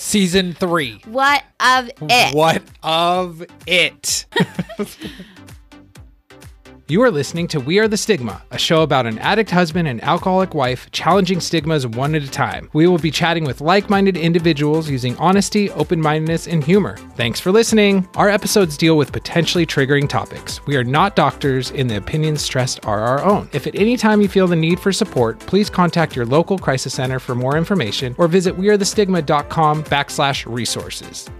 Season 3. What of it? What of it? You are listening to We Are the Stigma, a show about an addict husband and alcoholic wife challenging stigmas one at a time. We will be chatting with like-minded individuals using honesty, open-mindedness, and humor. Thanks for listening. Our episodes deal with potentially triggering topics. We are not doctors, and the opinions stressed are our own. If at any time you feel the need for support, please contact your local crisis center for more information or visit wearethestigma.com/resources.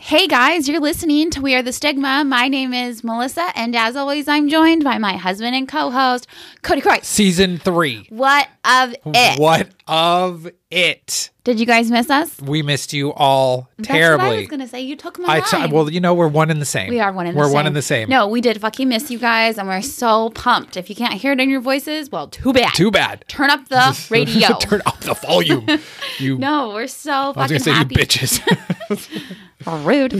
Hey guys, you're listening to We Are the Stigma. My name is Melissa, and as always, I'm joined by my husband and co-host, Cody Christ. Season 3. What of it? What of it? Did you guys miss us? We missed you all terribly. That's what I was going to say. You took my time. Well, you know, we're one and the same. We are one and the same. We're one and the same. No, we did fucking miss you guys, and we're so pumped. If you can't hear it in your voices, well, too bad. Too bad. Turn up the radio. Turn up the volume. No, we're so fucking happy. I was going to say, you bitches. Rude.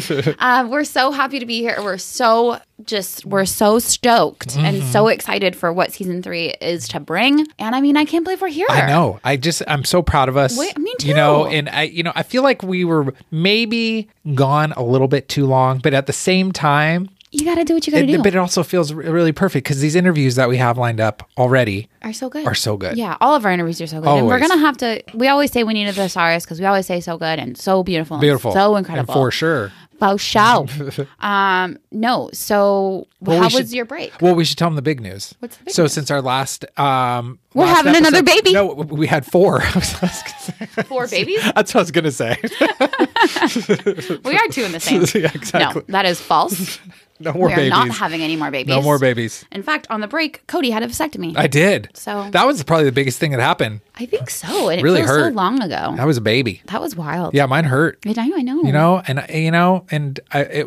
We're so happy to be here. We're so stoked and so excited for what season 3 is to bring. And I mean, I can't believe we're here. I know. I'm so proud of us. Wait, me too. You know, and I feel like we were maybe gone a little bit too long, but at the same time, you got to do what you got to do. But it also feels really perfect because these interviews that we have lined up already are so good. Yeah, all of our interviews are so good. Always. And we're going to have to, we always say we need a thesaurus because we always say so good and so beautiful. Beautiful. So incredible. And for sure. For sure. How was your break? Well, we should tell them the big news. What's the big news? So since our last we're last having episode, another baby. No, we had 4. Four babies? That's what I was going to say. We are 2 in the same. Yeah, exactly. No, that is false. No more babies. We are not having any more babies. No more babies. In fact, on the break, Cody had a vasectomy. I did. So that was probably the biggest thing that happened. I think so. And it really hurt. So long ago. That was a baby. That was wild. Yeah, mine hurt. I know.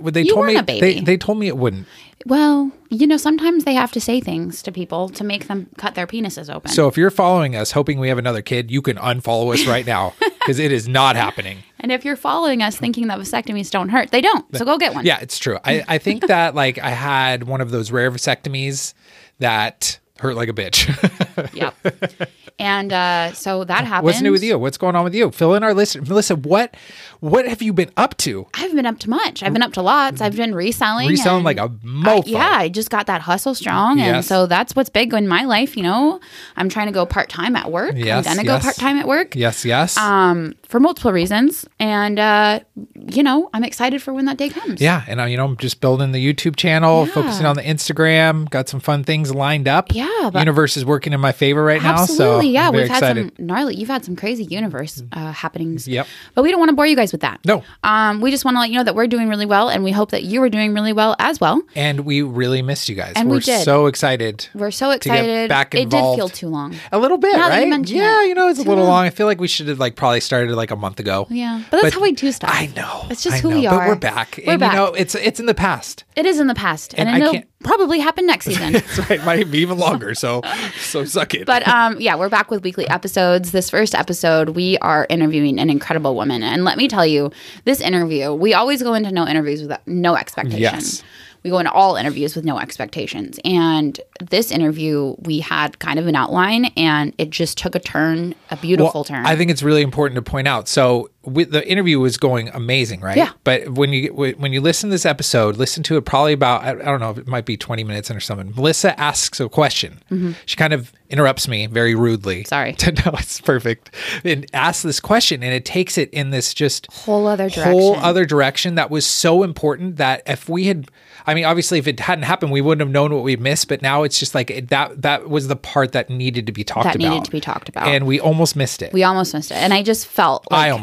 They told me it wouldn't. Well, sometimes they have to say things to people to make them cut their penises open. So if you're following us, hoping we have another kid, you can unfollow us right now because it is not happening. And if you're following us thinking that vasectomies don't hurt, they don't. So go get one. Yeah, it's true. I think that I had one of those rare vasectomies that hurt like a bitch. Yep. And so that happened. What's new with you? What's going on with you? Fill in our list. Melissa, what have you been up to? I haven't been up to much. I've been up to lots. I've been reselling. Reselling like a mofo. I just got that hustle strong. Yes. And so that's what's big in my life, I'm trying to go part-time at work. Yes, I'm going to go part-time at work. Yes, yes. For multiple reasons. And, I'm excited for when that day comes. Yeah. And, I'm just building the YouTube channel, focusing on the Instagram, got some fun things lined up. Yeah. The universe is working in my favor right now. Absolutely. Yeah, we've had some gnarly. You've had some crazy universe happenings. Yep. But we don't want to bore you guys with that. No. We just want to let you know that we're doing really well, and we hope that you are doing really well as well. And we really missed you guys. And we did. We're so excited to get back involved. It did feel too long. A little bit, now right? Yeah, it's a little long. I feel like we should have probably started a month ago. Yeah, but that's how we do stuff. I know. It's just who we are. But we're back. We're back. It's in the past. It is in the past, and it'll probably happen next season. That's right. Might be even longer. So suck it. But we're back with weekly episodes. This first episode, we are interviewing an incredible woman, and let me tell you, this interview, we always go into no interviews with no expectations. Yes. We go into all interviews with no expectations. And this interview, we had kind of an outline, and it just took a beautiful turn. I think it's really important to point out. So the interview was going amazing, right? Yeah. But when you listen to this episode, listen to it probably about, I don't know, it might be 20 minutes in or something. Melissa asks a question. Mm-hmm. She kind of interrupts me very rudely. Sorry. No, it's perfect. And asks this question, and it takes it in this just whole other direction that was so important that if we had... obviously, if it hadn't happened, we wouldn't have known what we missed. But now it's just that was the part that needed to be talked about. And we almost missed it. And I just felt like... I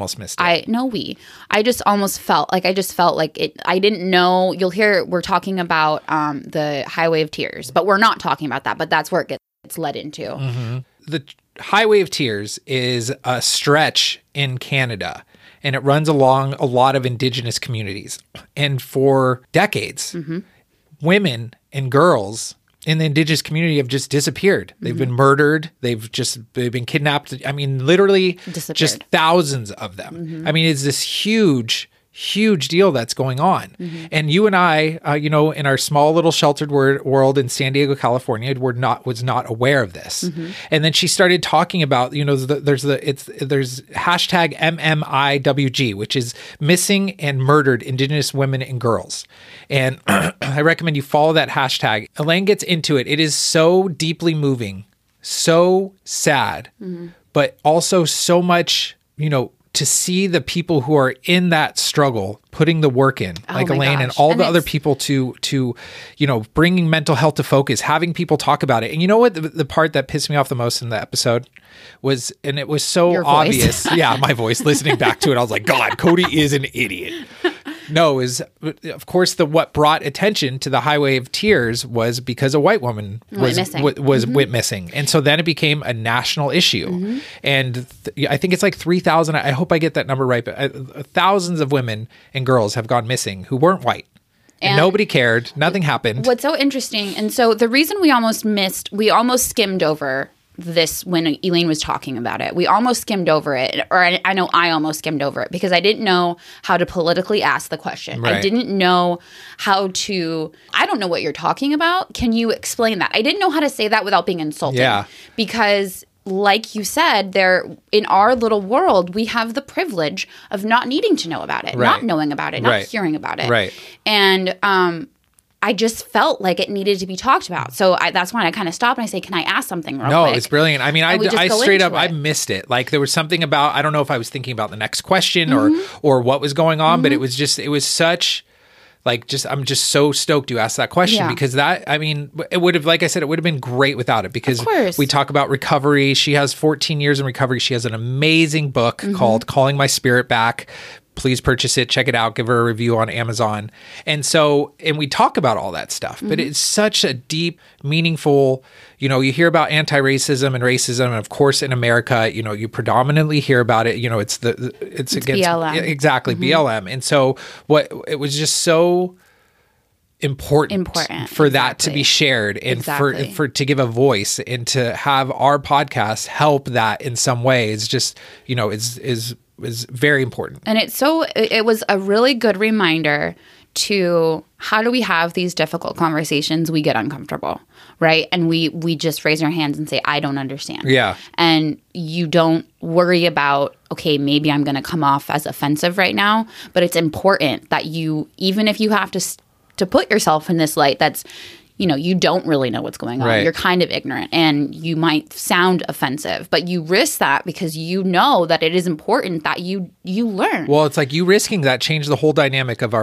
just felt like it. I didn't know. You'll hear we're talking about the Highway of Tears, but we're not talking about that. But that's where it gets led into. Mm-hmm. The Highway of Tears is a stretch in Canada. And it runs along a lot of Indigenous communities. And for decades, women and girls in the Indigenous community have just disappeared. They've been murdered. They've been kidnapped. Literally just thousands of them. It's this huge... huge deal that's going on. Mm-hmm. And you and I, you know, in our small little sheltered world in San Diego, California, was not aware of this. Mm-hmm. And then she started talking about, you know, there's hashtag MMIWG, which is missing and murdered Indigenous women and girls. And I recommend you follow that hashtag. Elaine gets into it. It is so deeply moving, so sad, mm-hmm. but also so much, you know, to see the people who are in that struggle putting the work in, like Elaine and all the other people to, you know, bringing mental health to focus, having people talk about it. And you know what? The part that pissed me off the most in the episode was, and it was so obvious. Yeah, my voice. Listening back to it, I was like, God, Cody is an idiot. No, is of course what brought attention to the Highway of Tears was because a white woman was mm-hmm. missing, and so then it became a national issue. Mm-hmm. And I think it's like 3,000. I hope I get that number right, but thousands of women and girls have gone missing who weren't white. And nobody cared. Nothing happened. What's so interesting, and so the reason we almost skimmed over this when Elaine was talking about it. We almost skimmed over it, or I know I almost skimmed over it because I didn't know how to politically ask the question. Right. I didn't know how to, I don't know what you're talking about. Can you explain that? I didn't know how to say that without being insulting. Yeah. Because like you said, there in our little world, we have the privilege of not needing to know about it, right. not knowing about it, not right. hearing about it. Right. And, I just felt like it needed to be talked about. So that's when I kind of stop and I say, can I ask something real quick? No, it's brilliant. I mean, I straight up, I missed it. Like there was something about, I don't know if I was thinking about the next question mm-hmm. or what was going on, mm-hmm. but it was such like, I'm just so stoked you asked that question yeah. because that, I mean, it would have, like I said, it would have been great without it because we talk about recovery. She has 14 years in recovery. She has an amazing book mm-hmm. called Calling My Spirit Back. Please purchase it, check it out, give her a review on Amazon. And so, and we talk about all that stuff, but mm-hmm. it's such a deep, meaningful, you know, you hear about anti-racism and racism. And of course, in America, you know, you predominantly hear about it, you know, it's against BLM. Exactly, mm-hmm. BLM. And so it was just so important for that exactly. to be shared and exactly. for to give a voice and to have our podcast help that in some way. It's just, you know, is very important. And it was a really good reminder to how do we have these difficult conversations? We get uncomfortable, right? And we just raise our hands and say, I don't understand. Yeah. And you don't worry about, okay, maybe I'm going to come off as offensive right now, but it's important that you, even if you have to put yourself in this light that's, you know, you don't really know what's going on. Right. You're kind of ignorant and you might sound offensive, but you risk that because you know that it is important that you learn. Well, it's like you risking that changed the whole dynamic of the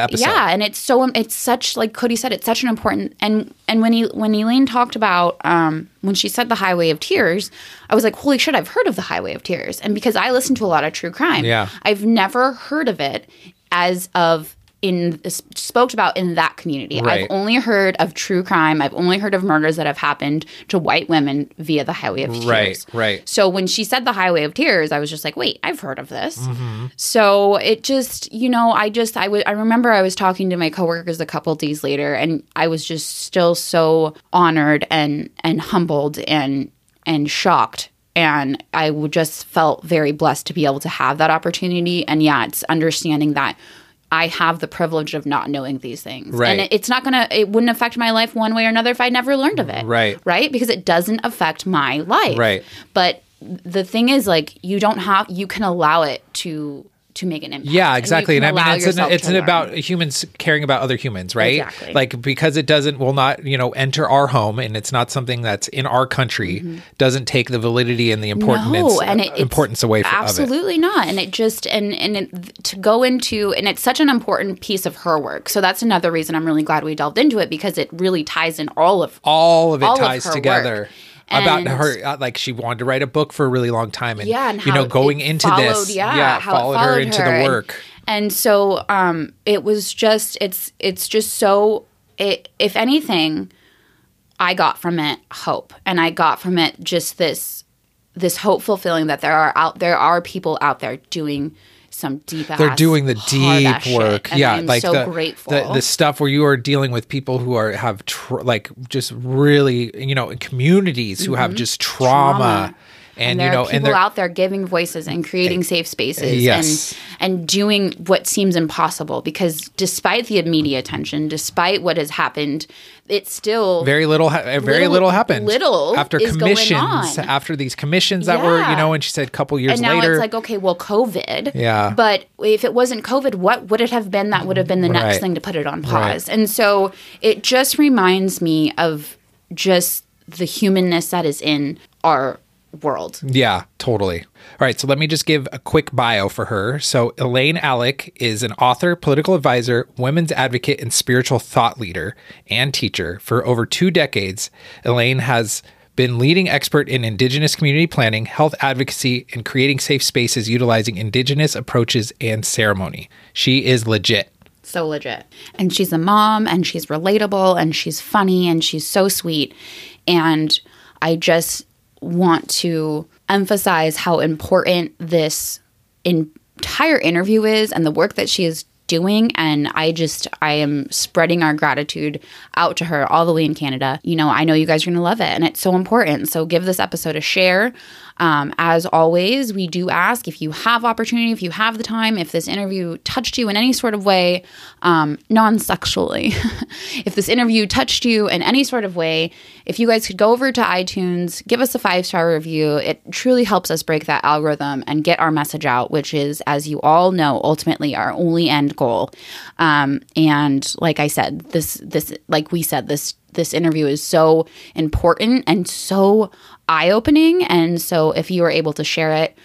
episode. Yeah, and it's such, like Cody said, it's such an important, and when Elaine talked about, when she said the Highway of Tears, I was like, holy shit, I've heard of the Highway of Tears. And because I listen to a lot of true crime, yeah. I've never heard of it as of, spoke about in that community. Right. I've only heard of true crime. I've only heard of murders that have happened to white women via the Highway of Tears. Right. So when she said the Highway of Tears, I was just like, wait, I've heard of this. Mm-hmm. So it just, you know, I remember I was talking to my coworkers a couple days later, and I was just still so honored and humbled and shocked. And I just felt very blessed to be able to have that opportunity. And yeah, it's understanding that I have the privilege of not knowing these things. Right. And it wouldn't affect my life one way or another if I never learned of it. Right. Right? Because it doesn't affect my life. Right. But the thing is, like, you can allow it to make an impact. Yeah, exactly. And I mean, it's about humans caring about other humans, right? Exactly. Like, because it will not, you know, enter our home and it's not something that's in our country, mm-hmm. doesn't take the validity and the importance, importance away from it. Absolutely not. And it just, to go into, and it's such an important piece of her work. So that's another reason I'm really glad we delved into it, because it really ties in all of it ties together. Work. About her, like she wanted to write a book for a really long time, and you know, going into this, followed her into the work, and so it was just, it's just so. If anything, I got from it hope, and I got from it just this hopeful feeling that there are people out there doing some deep ass. They're doing the deep work. And yeah, I'm like so grateful. The stuff where you are dealing with people who have just really, you know, communities who mm-hmm. have just trauma. And there are people out there giving voices and creating safe spaces and doing what seems impossible, because despite the media attention, despite what has happened, it's still very little happened. Little after is commissions, going on. After these commissions that were, and she said a couple years later. And now it's like, okay, well, COVID. Yeah. But if it wasn't COVID, what would it have been? That would have been the next thing to put it on pause. Right. And so it just reminds me of just the humanness that is in our world. Yeah, totally. All right, so let me just give a quick bio for her. So Elaine Alec is an author, political advisor, women's advocate, and spiritual thought leader and teacher. For over 2 decades, Elaine has been leading expert in Indigenous community planning, health advocacy, and creating safe spaces utilizing Indigenous approaches and ceremony. She is legit. So legit. And she's a mom, and she's relatable, and she's funny, and she's so sweet. And I just want to emphasize how important this entire interview is and the work that she is doing. And I am spreading our gratitude out to her all the way in Canada. I know you guys are going to love it, and it's so important. So give this episode a share. As always, we do ask if you have opportunity, if you have the time, if this interview touched you in any sort of way, non-sexually, if this interview touched you in any sort of way, if you guys could go over to iTunes, give us a 5-star review. It truly helps us break that algorithm and get our message out, which is, as you all know, ultimately our only end goal. And like I said, this interview is so important and so eye-opening, and so if you are able to share it,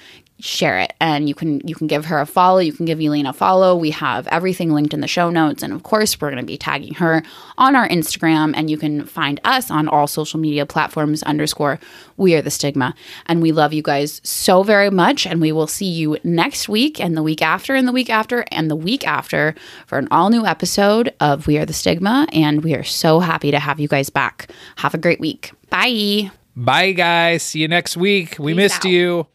and you can give her a follow, you can give Elaine a follow. We have everything linked in the show notes, and of course we're going to be tagging her on our Instagram, and you can find us on all social media platforms _We Are the Stigma. And we love you guys so very much, and we will see you next week and the week after and the week after and the week after for an all new episode of We Are the Stigma, and we are so happy to have you guys back. Have a great week. Bye. Bye, guys. See you next week. We missed you.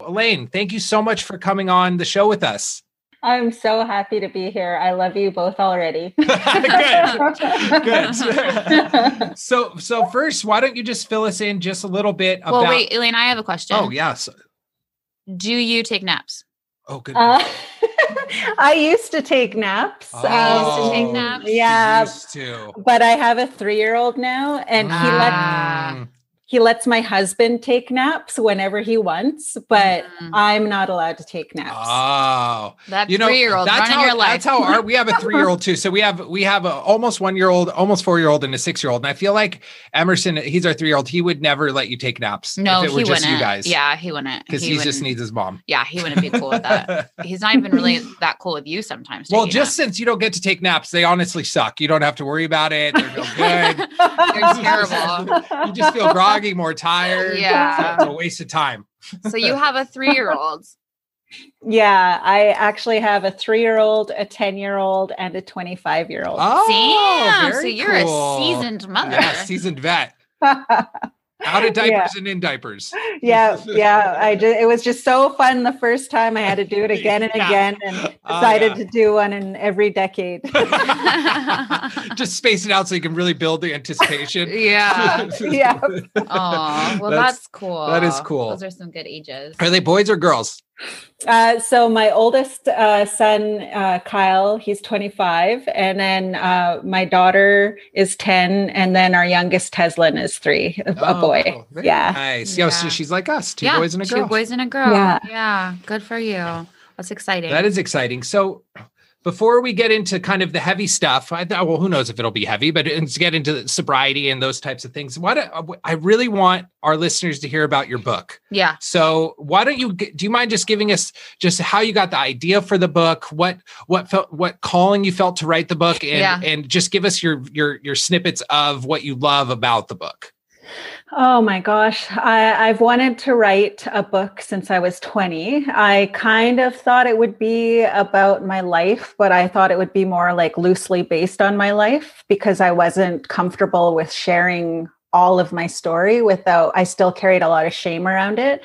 Elaine, thank you so much for coming on the show with us. I'm so happy to be here. I love you both already. Good. So first, why don't you just fill us in just a little bit about... Well, wait, Elaine, I have a question. Oh, yes. Do you take naps? Oh, good. I used to take naps. Yeah. But I have a 3-year-old now, and he lets my husband take naps whenever he wants, but I'm not allowed to take naps. Oh, that 3-year-old running your life. That's how we have a 3-year-old too. So we have a almost 1-year-old, almost 4-year-old, and a 6-year-old. And I feel like Emerson, he's our 3-year-old. He would never let you take naps. No, if it were just you guys. Yeah, he wouldn't. Because he just needs his mom. Yeah, he wouldn't be cool with that. He's not even really that cool with you sometimes. Well, just since you don't get to take naps, they honestly suck. You don't have to worry about it. They feel good. They're terrible. You just feel groggy. More tired. Yeah. It's a waste of time. So you have a 3-year-old. Yeah, I actually have a 3-year-old, a 10-year-old, and a 25-year-old. Oh, damn. So you're cool. A seasoned mother. Yeah, seasoned vet. Out of diapers and in diapers. Yeah. It was just so fun the first time. I had to do it again and again, and decided to do one in every decade. Just space it out so you can really build the anticipation. Yeah. Oh, well, that's cool. That is cool. Those are some good ages. Are they boys or girls? So my oldest son, Kyle, he's 25. And then my daughter is 10. And then our youngest, Teslin, is 3, a boy. Yeah. Nice. Yeah. So she's like us, two boys and a girl. 2 boys and a girl. Yeah. Good for you. That's exciting. That is exciting. So before we get into kind of the heavy stuff, who knows if it'll be heavy, but let's get into sobriety and those types of things. I really want our listeners to hear about your book. Yeah. So do you mind just giving us just how you got the idea for the book, what calling you felt to write the book, and just give us your snippets of what you love about the book. Oh my gosh. I've wanted to write a book since I was 20. I kind of thought it would be about my life, but I thought it would be more like loosely based on my life, because I wasn't comfortable with sharing all of my story I still carried a lot of shame around it.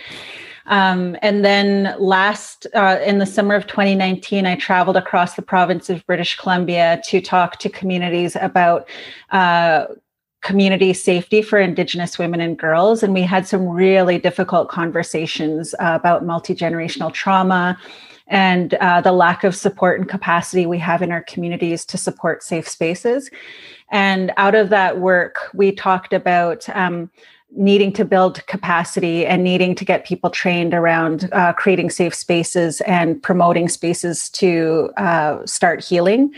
And then in the summer of 2019, I traveled across the province of British Columbia to talk to communities about community safety for Indigenous women and girls. And we had some really difficult conversations about multi-generational trauma and the lack of support and capacity we have in our communities to support safe spaces. And out of that work, we talked about needing to build capacity and needing to get people trained around creating safe spaces and promoting spaces to start healing.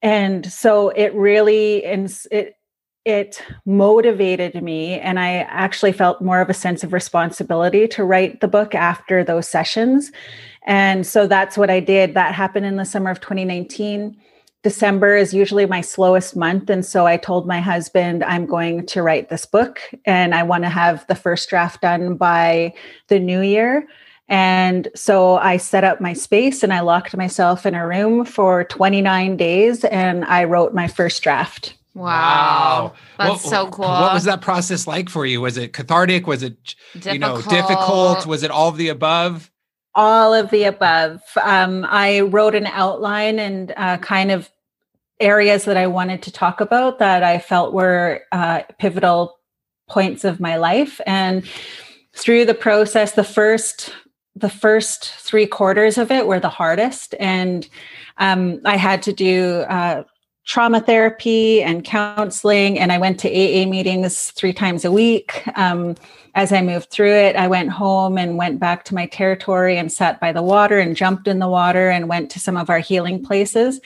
And so it really, it motivated me, and I actually felt more of a sense of responsibility to write the book after those sessions. And so that's what I did. That happened in the summer of 2019. December is usually my slowest month. And so I told my husband, I'm going to write this book and I want to have the first draft done by the new year. And so I set up my space and I locked myself in a room for 29 days and I wrote my first draft. Wow. That's so cool. What was that process like for you? Was it cathartic? Was it, difficult? Was it all of the above? All of the above. I wrote an outline and kind of areas that I wanted to talk about that I felt were pivotal points of my life. And through the process, the first 3/4 of it were the hardest. And I had to do trauma therapy and counseling. And I went to AA meetings 3 times a week. As I moved through it, I went home and went back to my territory and sat by the water and jumped in the water and went to some of our healing places,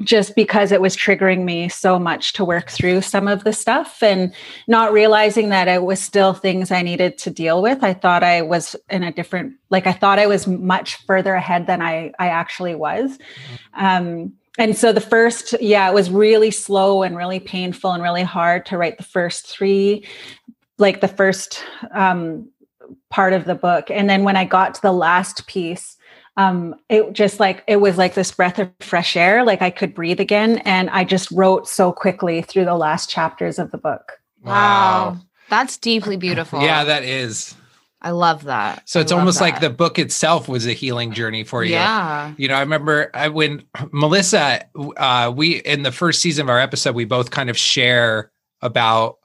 just because it was triggering me so much to work through some of the stuff and not realizing that it was still things I needed to deal with. I thought I was in a different, I thought I was much further ahead than I actually was. And so the first, it was really slow and really painful and really hard to write the first 3, the first part of the book. And then when I got to the last piece, it just it was like this breath of fresh air, I could breathe again. And I just wrote so quickly through the last chapters of the book. Wow. That's deeply beautiful. Yeah, that is. I love that. So it's almost like the book itself was a healing journey for you. Yeah. I remember when Melissa, we in the first season of our episode, we both kind of share about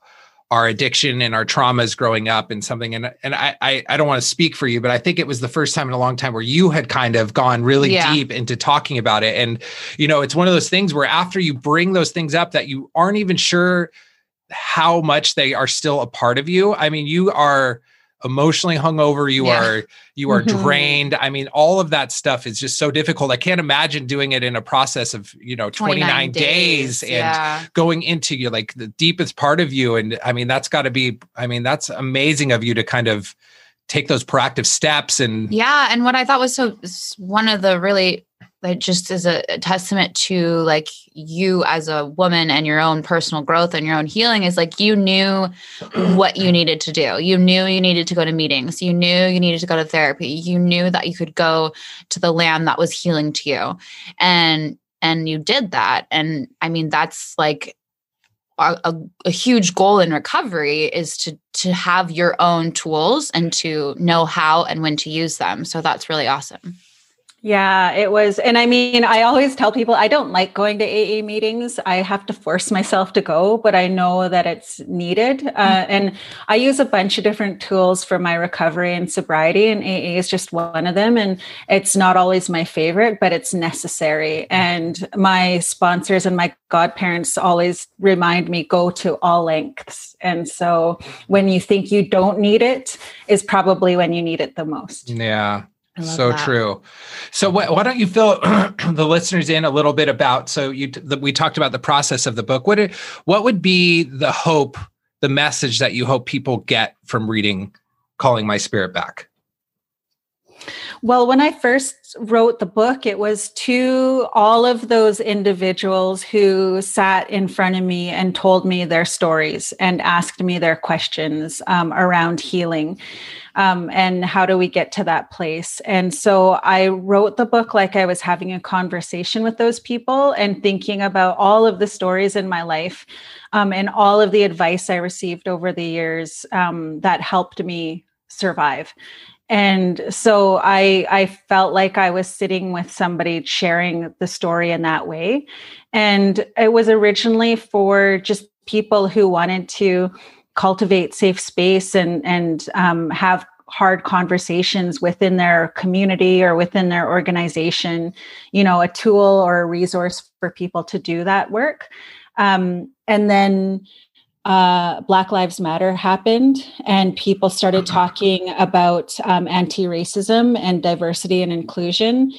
our addiction and our traumas growing up and something. And I don't want to speak for you, but I think it was the first time in a long time where you had kind of gone really deep into talking about it. And, it's one of those things where after you bring those things up that you aren't even sure how much they are still a part of you. I mean, you are emotionally hungover, you are drained. I mean, all of that stuff is just so difficult. I can't imagine doing it in a process of, 29 days and going into you, the deepest part of you. And I mean, that's amazing of you to kind of take those proactive steps. And and what I thought was one of the really, just is a testament to you as a woman and your own personal growth and your own healing is you knew what you needed to do. You knew you needed to go to meetings. You knew you needed to go to therapy. You knew that you could go to the land that was healing to you. And you did that. And I mean, that's a huge goal in recovery is to have your own tools and to know how and when to use them. So that's really awesome. Yeah, it was. And I mean, I always tell people I don't like going to AA meetings. I have to force myself to go, but I know that it's needed. And I use a bunch of different tools for my recovery and sobriety, and AA is just one of them. And it's not always my favorite, but it's necessary. And my sponsors and my godparents always remind me, go to all lengths. And so when you think you don't need it is probably when you need it the most. Yeah. So that. True. So why don't you fill the listeners in a little bit about, we talked about the process of the book. What would be the message that you hope people get from reading Calling My Spirit Back? Well, when I first wrote the book, it was to all of those individuals who sat in front of me and told me their stories and asked me their questions around healing and how do we get to that place. And so I wrote the book like I was having a conversation with those people and thinking about all of the stories in my life and all of the advice I received over the years that helped me survive. And so I felt like I was sitting with somebody sharing the story in that way. And it was originally for just people who wanted to cultivate safe space and have hard conversations within their community or within their organization, you know, a tool or a resource for people to do that work. And then Black Lives Matter happened and people started talking about anti-racism and diversity and inclusion.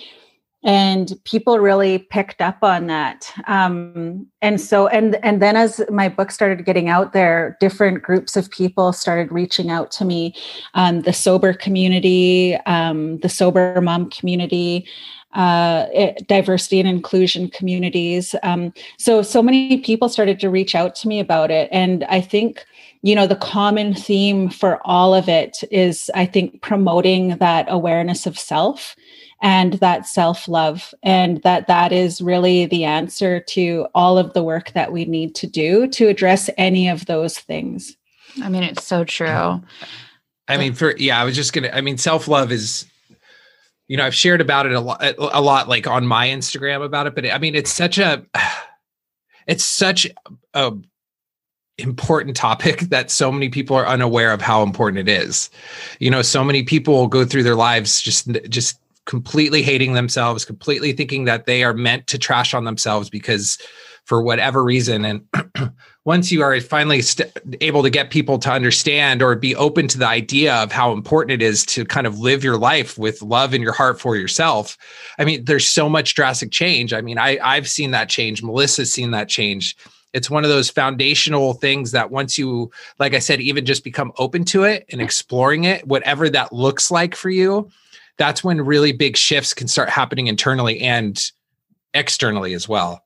And people really picked up on that. And then as my book started getting out there, different groups of people started reaching out to me, the sober community, the sober mom community, diversity and inclusion communities. So many people started to reach out to me about it. And I think, you know, the common theme for all of it is, I think, promoting that awareness of self and that self-love, and that is really the answer to all of the work that we need to do to address any of those things. I mean, it's so true. I mean, self-love is, you know, I've shared about it a lot, like on my Instagram about it, but I mean, it's such a important topic that so many people are unaware of how important it is. You know, so many people go through their lives just completely hating themselves, completely thinking that they are meant to trash on themselves because for whatever reason. And once you are finally able to get people to understand or be open to the idea of how important it is to kind of live your life with love in your heart for yourself. I mean, there's so much drastic change. I mean, I've seen that change. Melissa's seen that change. It's one of those foundational things that once you, like I said, even just become open to it and exploring it, whatever that looks like for you, that's when really big shifts can start happening internally and externally as well.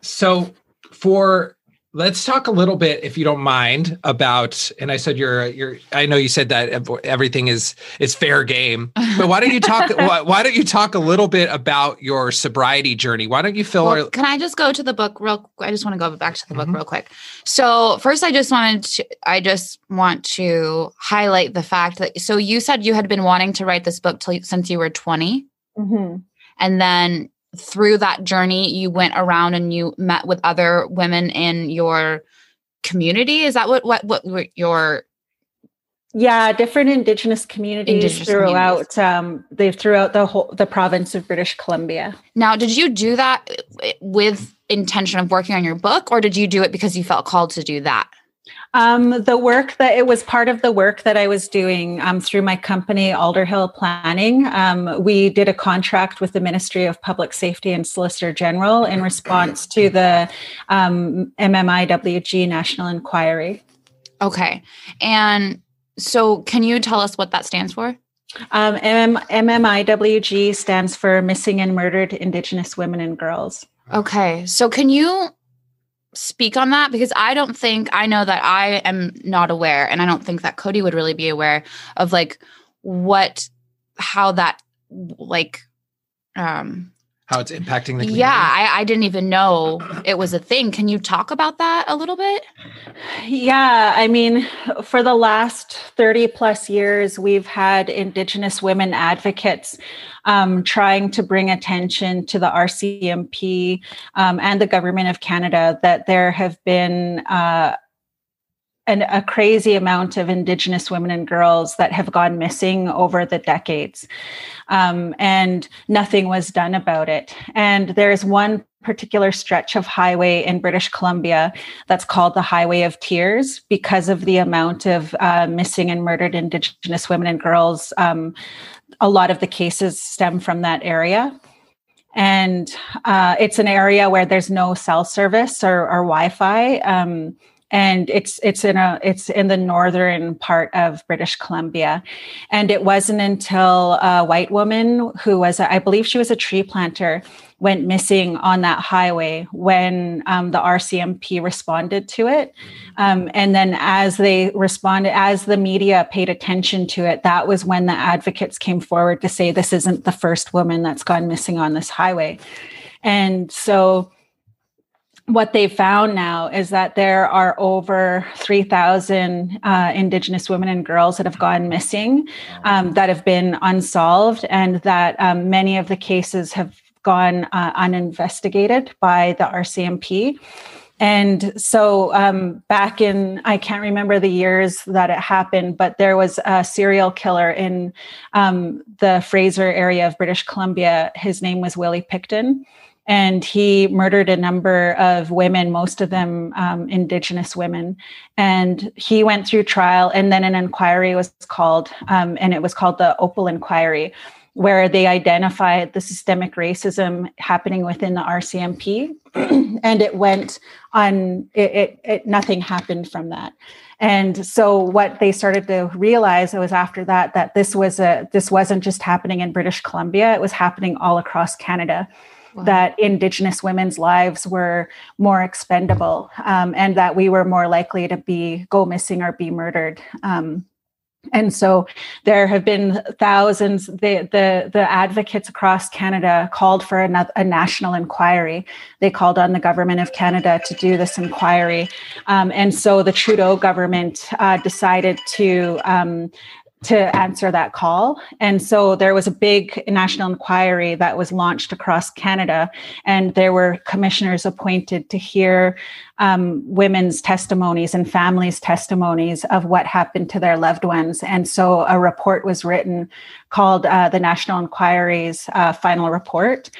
So let's talk a little bit, if you don't mind, about, and I said, I know you said that everything is fair game, but why don't you talk, why don't you talk a little bit about your sobriety journey? Why don't you can I just go to the book real quick? I just want to go back to the book real quick. So first I just want to highlight the fact that, so you said you had been wanting to write this book since you were 20. Mm-hmm. And then through that journey, you went around and you met with other women in your community. Is that what your? Yeah, different Indigenous communities throughout the province of British Columbia. Now, did you do that with intention of working on your book, or did you do it because you felt called to do that? It was part of the work that I was doing through my company, Alder Hill Planning. We did a contract with the Ministry of Public Safety and Solicitor General in response to the MMIWG National Inquiry. Okay. And so can you tell us what that stands for? MMIWG stands for Missing and Murdered Indigenous Women and Girls. Okay. So can you speak on that? Because I know that I am not aware, and I don't think that Cody would really be aware of how it's impacting the community. Yeah, I didn't even know it was a thing. Can you talk about that a little bit? Yeah, I mean, for the last 30 plus years, we've had Indigenous women advocates trying to bring attention to the RCMP and the government of Canada that there have been a crazy amount of Indigenous women and girls that have gone missing over the decades, and nothing was done about it. And there's one particular stretch of highway in British Columbia that's called the Highway of Tears because of the amount of missing and murdered Indigenous women and girls. A lot of the cases stem from that area. And it's an area where there's no cell service or Wi-Fi. And it's in the northern part of British Columbia. And it wasn't until a white woman who was, I believe she was a tree planter, went missing on that highway when the RCMP responded to it. And then as they responded, as the media paid attention to it, that was when the advocates came forward to say, this isn't the first woman that's gone missing on this highway. And so what they found now is that there are over 3,000 Indigenous women and girls that have gone missing, that have been unsolved, and that many of the cases have gone uninvestigated by the RCMP. And so back in, I can't remember the years that it happened, but there was a serial killer in the Fraser area of British Columbia. His name was Willie Pickton, and he murdered a number of women, most of them Indigenous women. And he went through trial, and then an inquiry was called, and it was called the Opal Inquiry, where they identified the systemic racism happening within the RCMP, and it went on, nothing happened from that. And so what they started to realize, it was after that, that this wasn't just happening in British Columbia, it was happening all across Canada. Wow. That Indigenous women's lives were more expendable, and that we were more likely to go missing or be murdered. And so there have been thousands, the advocates across Canada called for a national inquiry. They called on the government of Canada to do this inquiry. And so the Trudeau government decided to answer that call. And so there was a big national inquiry that was launched across Canada, and there were commissioners appointed to hear women's testimonies and families' testimonies of what happened to their loved ones. And so a report was written called the National Inquiry's Final Report.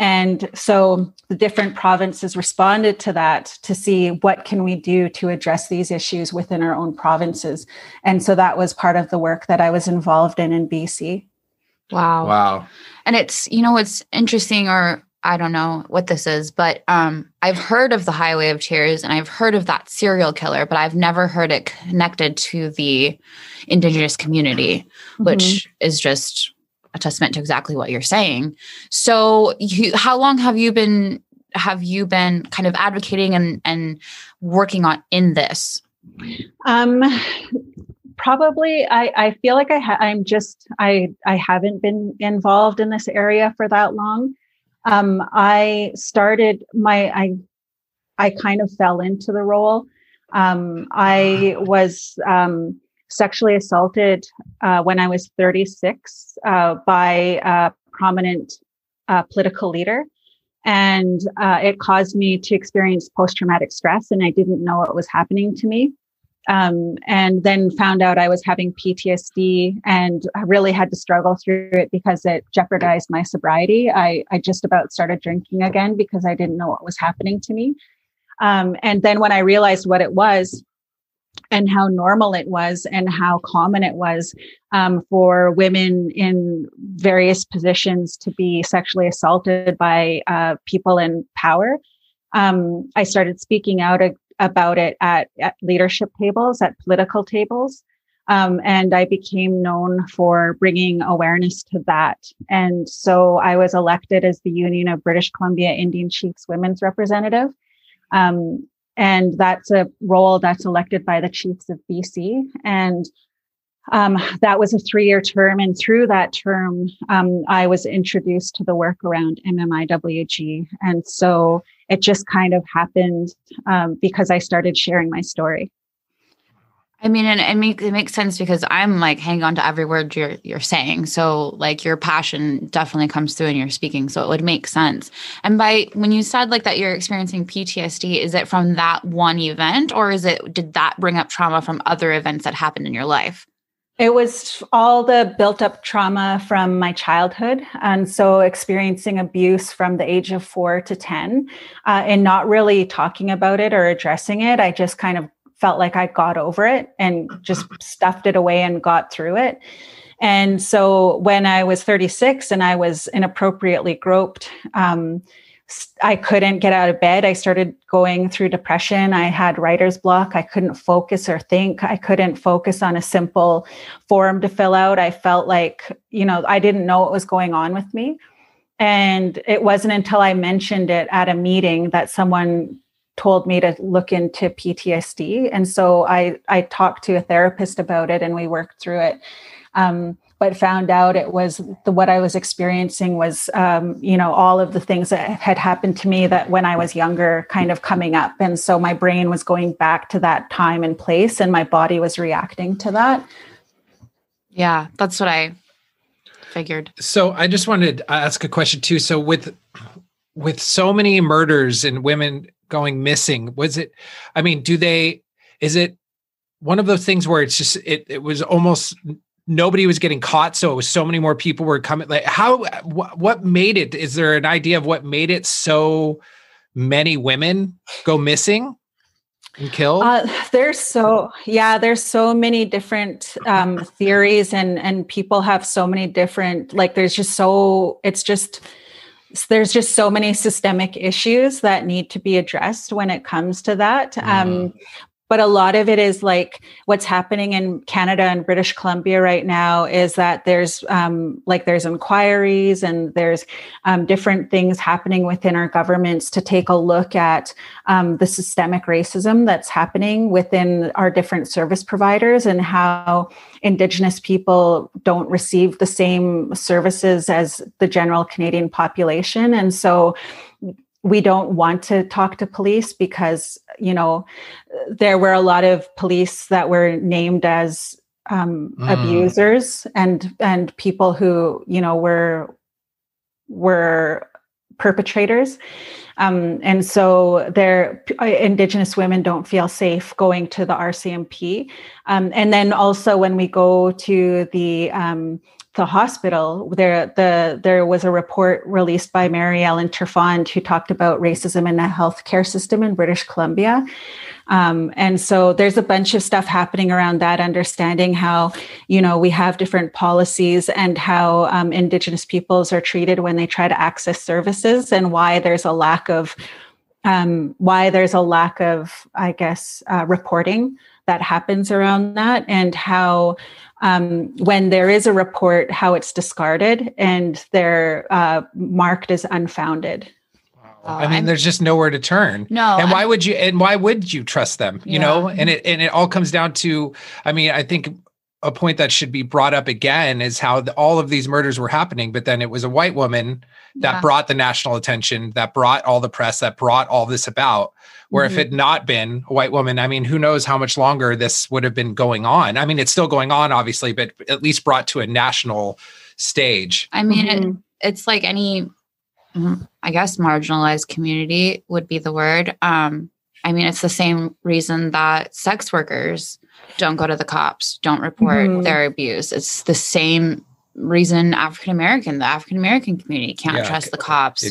And so the different provinces responded to that to see what can we do to address these issues within our own provinces. And so that was part of the work that I was involved in BC. Wow. Wow. And it's, you know, it's interesting, or I don't know what this is, but I've heard of the Highway of Tears, and I've heard of that serial killer, but I've never heard it connected to the Indigenous community, mm-hmm. which is just a testament to exactly what you're saying. So how long have you been kind of advocating and working on in this? Probably, I feel like I haven't been involved in this area for that long. I kind of fell into the role. I was, sexually assaulted when I was 36 by a prominent political leader. And it caused me to experience post-traumatic stress, and I didn't know what was happening to me. And then found out I was having PTSD, and I really had to struggle through it because it jeopardized my sobriety. I just about started drinking again because I didn't know what was happening to me. And then when I realized what it was, and how normal it was, and how common it was for women in various positions to be sexually assaulted by people in power. I started speaking out about it at leadership tables, at political tables, and I became known for bringing awareness to that. And so I was elected as the Union of British Columbia Indian Chiefs Women's Representative. And that's a role that's elected by the chiefs of BC. And that was a 3-year term. And through that term, I was introduced to the work around MMIWG. And so it just kind of happened because I started sharing my story. I mean, and it makes sense because I'm like hanging on to every word you're saying. So like your passion definitely comes through in your speaking. So it would make sense. And when you said like that you're experiencing PTSD, is it from that one event, or did that bring up trauma from other events that happened in your life? It was all the built up trauma from my childhood. And so experiencing abuse from the age of 4 to 10 and not really talking about it or addressing it. I just kind of felt like I got over it and just stuffed it away and got through it. And so when I was 36 and I was inappropriately groped, I couldn't get out of bed. I started going through depression. I had writer's block. I couldn't focus or think. I couldn't focus on a simple form to fill out. I felt like, you know, I didn't know what was going on with me. And it wasn't until I mentioned it at a meeting that someone told me to look into PTSD. And so I talked to a therapist about it, and we worked through it, but found out it was what I was experiencing was, you know, all of the things that had happened to me that when I was younger kind of coming up. And so my brain was going back to that time and place, and my body was reacting to that. Yeah, that's what I Figured. So I just wanted to ask a question too. So with so many murders and women going missing, was it, I mean, is it one of those things where it's just, it was almost nobody was getting caught. So it was so many more people were coming. Like what made it? Is there an idea of what made it so many women go missing and killed? There's so many different theories and people have so many different, like there's just so many systemic issues that need to be addressed when it comes to that. But a lot of it is like what's happening in Canada and British Columbia right now is that there's inquiries and there's different things happening within our governments to take a look at the systemic racism that's happening within our different service providers and how Indigenous people don't receive the same services as the general Canadian population. And so we don't want to talk to police because, you know, there were a lot of police that were named as abusers and people who, you know, were perpetrators. And so their Indigenous women don't feel safe going to the RCMP. And then also when we go to the hospital, there was a report released by Mary Ellen Trafond who talked about racism in the healthcare system in British Columbia. And so there's a bunch of stuff happening around that, understanding how, you know, we have different policies and how Indigenous peoples are treated when they try to access services and why there's a lack of, I guess, reporting that happens around that and how when there is a report, how it's discarded and they're marked as unfounded. Wow. I mean, there's just nowhere to turn. No. And why would you trust them? You know, and it all comes down to, I mean, I think a point that should be brought up again is how all of these murders were happening, but then it was a white woman that brought the national attention, that brought all the press, that brought all this about. Where if it had not been a white woman, I mean, who knows how much longer this would have been going on. I mean, it's still going on, obviously, but at least brought to a national stage. I mean, it's like any, I guess, marginalized community would be the word. I mean, it's the same reason that sex workers don't go to the cops, don't report their abuse. It's the same reason the African-American community can't trust the cops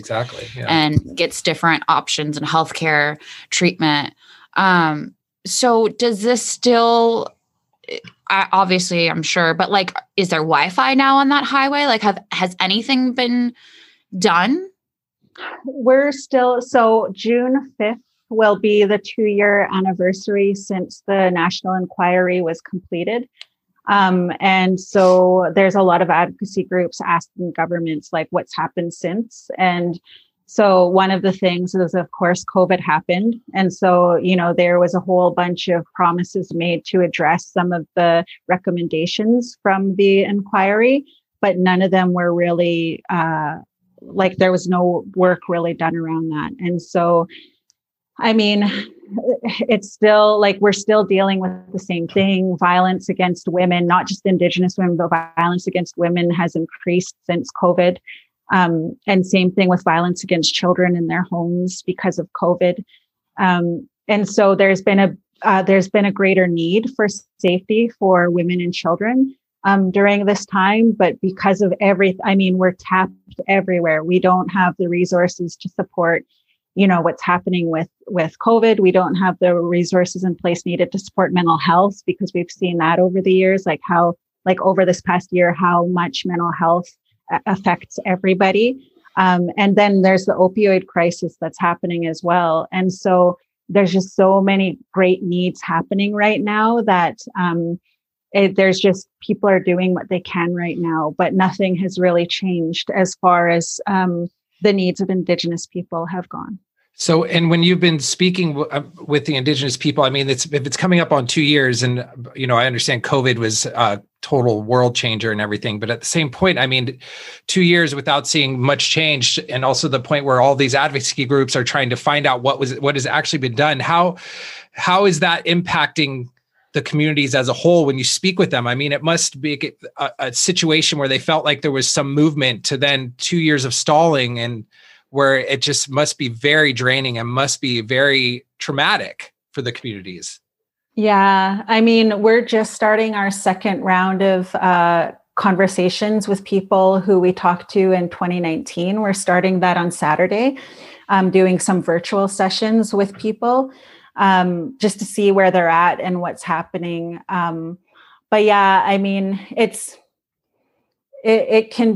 and gets different options in healthcare treatment. So does this still, obviously I'm sure, but like, is there Wi-Fi now on that highway? Like has anything been done? We're still, so June 5th will be the 2-year anniversary since the National Inquiry was completed. And so there's a lot of advocacy groups asking governments like what's happened since. And so one of the things is, of course, COVID happened. And so, you know, there was a whole bunch of promises made to address some of the recommendations from the inquiry, but none of them were really, like there was no work really done around that. And so, I mean, it's still like we're still dealing with the same thing. Violence against women, not just Indigenous women, but violence against women has increased since COVID. And same thing with violence against children in their homes because of COVID. And so there's been a greater need for safety for women and children during this time. But because of we're tapped everywhere. We don't have the resources to support, you know, what's happening with COVID. We don't have the resources in place needed to support mental health because we've seen that over the years, like over this past year, how much mental health affects everybody. And then there's the opioid crisis that's happening as well. And so there's just so many great needs happening right now that there's just people are doing what they can right now, but nothing has really changed as far as the needs of Indigenous people have gone. So, and when you've been speaking with the Indigenous people, I mean, if it's coming up on 2 years and, you know, I understand COVID was a total world changer and everything, but at the same point, I mean, 2 years without seeing much change. And also the point where all these advocacy groups are trying to find out what has actually been done. How is that impacting the communities as a whole when you speak with them? I mean, it must be a situation where they felt like there was some movement to then 2 years of stalling, and where it just must be very draining and must be very traumatic for the communities. Yeah. I mean, we're just starting our second round of conversations with people who we talked to in 2019. We're starting that on Saturday, doing some virtual sessions with people just to see where they're at and what's happening. But yeah, I mean, it can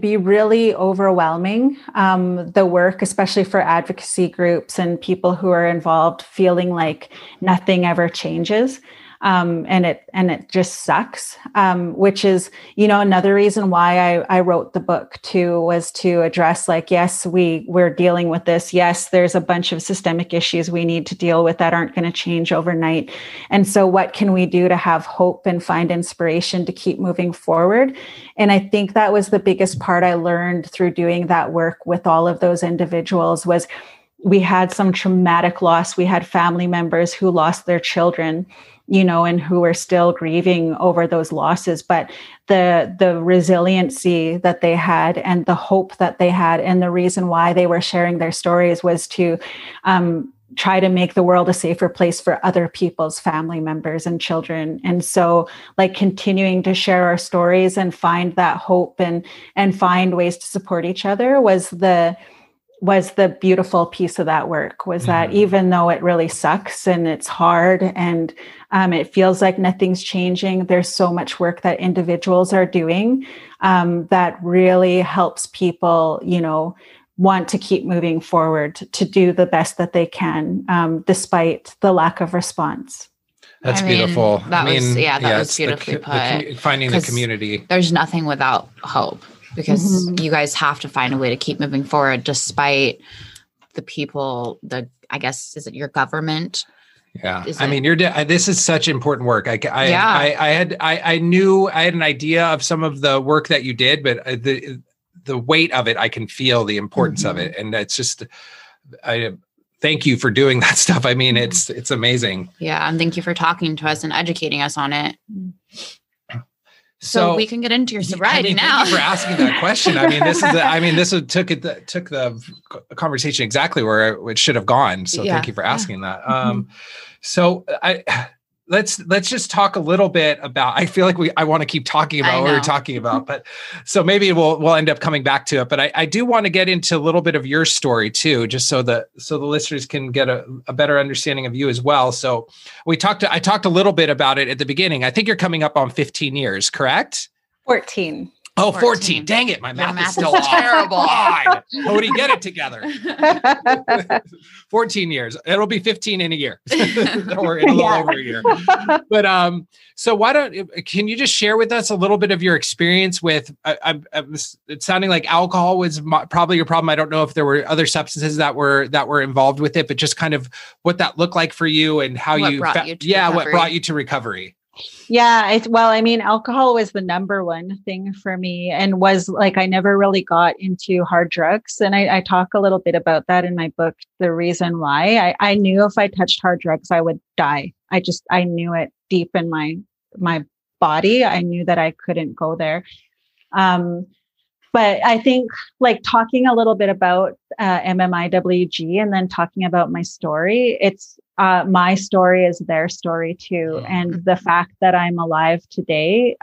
be really overwhelming, the work, especially for advocacy groups and people who are involved, feeling like nothing ever changes. And it just sucks, which is, you know, another reason why I wrote the book too, was to address like, yes, we're dealing with this. Yes, there's a bunch of systemic issues we need to deal with that aren't going to change overnight. And so what can we do to have hope and find inspiration to keep moving forward? And I think that was the biggest part I learned through doing that work with all of those individuals was we had some traumatic loss. We had family members who lost their children, you know, and who are still grieving over those losses, but the resiliency that they had and the hope that they had and the reason why they were sharing their stories was to try to make the world a safer place for other people's family members and children. And so like continuing to share our stories and find that hope and find ways to support each other was the beautiful piece of that work, was that even though it really sucks and it's hard and it feels like nothing's changing, there's so much work that individuals are doing that really helps people, you know, want to keep moving forward to do the best that they can despite the lack of response. That's beautiful. That was beautifully put. Finding the community. There's nothing without hope. Because you guys have to find a way to keep moving forward despite the people, I guess, is it your government? Yeah. This is such important work. I had an idea of some of the work that you did, but the weight of it, I can feel the importance of it. And it's just, I thank you for doing that stuff. I mean, it's amazing. Yeah. And thank you for talking to us and educating us on it. So we can get into your sobriety now. Thank you for asking that question. I mean, this took the conversation exactly where it should have gone. So thank you for asking that. Let's just talk a little bit about, I feel like I want to keep talking about what we're talking about, but so maybe we'll end up coming back to it, but I do want to get into a little bit of your story too, just so the listeners can get a better understanding of you as well. So I talked a little bit about it at the beginning. I think you're coming up on 15 years, correct? 14. Oh, 14. Dang it. My math is still terrible. Cody, get it together. 14 years. It'll be 15 in a year. Don't worry, in a little over a year. But so can you just share with us a little bit of your experience with, it's sounding like alcohol was probably your problem. I don't know if there were other substances that were involved with it, but just kind of what that looked like for you and how what brought you to recovery. Yeah. Alcohol was the number one thing for me and was like, I never really got into hard drugs. And I talk a little bit about that in my book, the reason why. I knew if I touched hard drugs, I would die. I knew it deep in my body. I knew that I couldn't go there. But I think like talking a little bit about MMIWG and then talking about my story, it's my story is their story too. And the fact that I'm alive today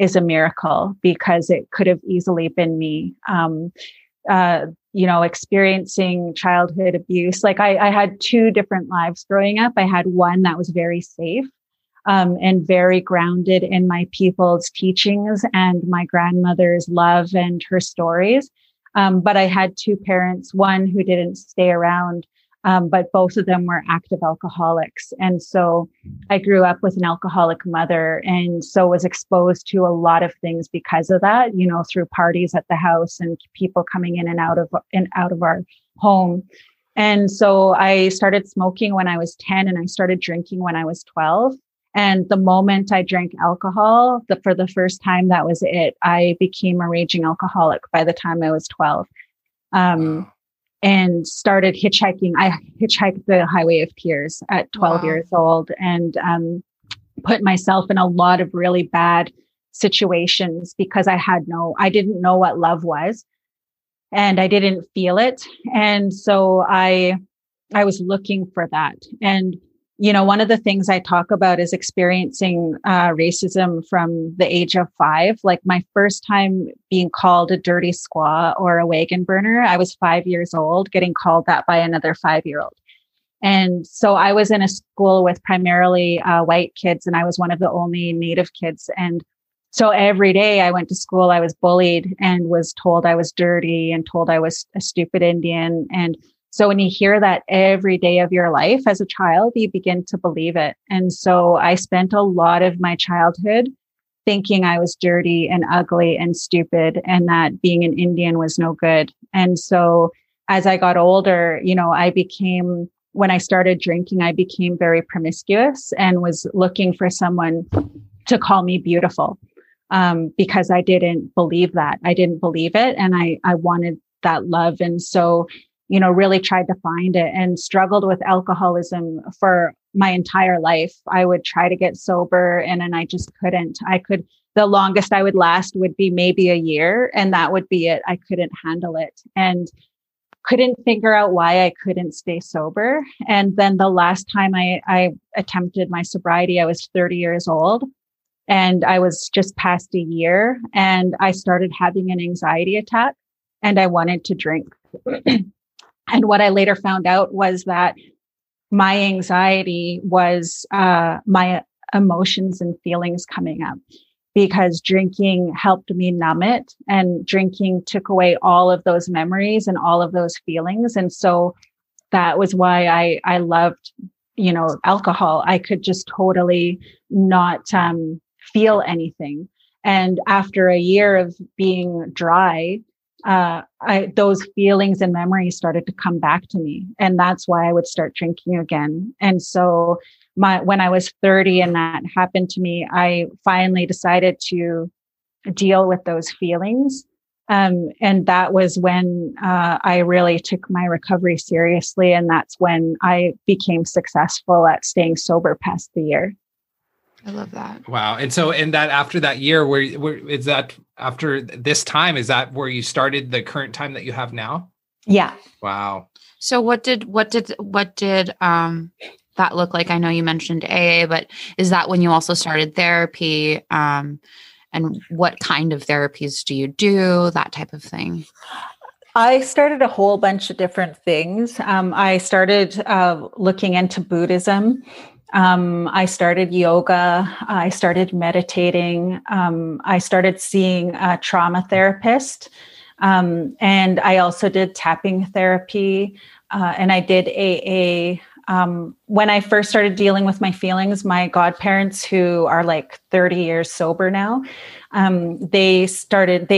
is a miracle because it could have easily been me. You know, experiencing childhood abuse. Like I had two different lives growing up. I had one that was very safe. And very grounded in my people's teachings and my grandmother's love and her stories. But I had two parents, one who didn't stay around, but both of them were active alcoholics. And so I grew up with an alcoholic mother and so was exposed to a lot of things because of that, you know, through parties at the house and people coming in and out of our home. And so I started smoking when I was 10 and I started drinking when I was 12. And the moment I drank alcohol, for the first time, that was it. I became a raging alcoholic by the time I was 12. and started hitchhiking. I hitchhiked the Highway of Tears at 12 wow. years old, and put myself in a lot of really bad situations because I didn't know what love was, and I didn't feel it. And so I was looking for that. And, you know, one of the things I talk about is experiencing racism from the age of 5. Like my first time being called a dirty squaw or a wagon burner, I was 5 years old, getting called that by another 5-year-old. And so I was in a school with primarily white kids, and I was one of the only Native kids. And so every day I went to school, I was bullied and was told I was dirty and told I was a stupid Indian. And so when you hear that every day of your life as a child, you begin to believe it. And so I spent a lot of my childhood thinking I was dirty and ugly and stupid, and that being an Indian was no good. And so as I got older, you know, when I started drinking, I became very promiscuous and was looking for someone to call me beautiful, because I didn't believe that. I didn't believe it. And I wanted that love. And so, you know, really tried to find it and struggled with alcoholism for my entire life. I would try to get sober and then I just couldn't. The longest I would last would be maybe a year, and that would be it. I couldn't handle it and couldn't figure out why I couldn't stay sober. And then the last time I attempted my sobriety, I was 30 years old and I was just past a year, and I started having an anxiety attack and I wanted to drink. And what I later found out was that my anxiety was my emotions and feelings coming up, because drinking helped me numb it, and drinking took away all of those memories and all of those feelings. And so that was why I loved, you know, alcohol. I could just totally not feel anything. And after a year of being dry, those feelings and memories started to come back to me. And that's why I would start drinking again. And so when I was 30 and that happened to me, I finally decided to deal with those feelings. And that was when I really took my recovery seriously. And that's when I became successful at staying sober past the year. I love that. Wow. And so, after that year, is that after this time, is that where you started the current time that you have now? Yeah. Wow. So what did that look like? I know you mentioned AA, but is that when you also started therapy? And what kind of therapies do you do? That type of thing. I started a whole bunch of different things. I started looking into Buddhism. I started yoga. I started meditating. I started seeing a trauma therapist. And I also did tapping therapy, and I did AA. When I first started dealing with my feelings, my godparents, who are like 30 years sober now, they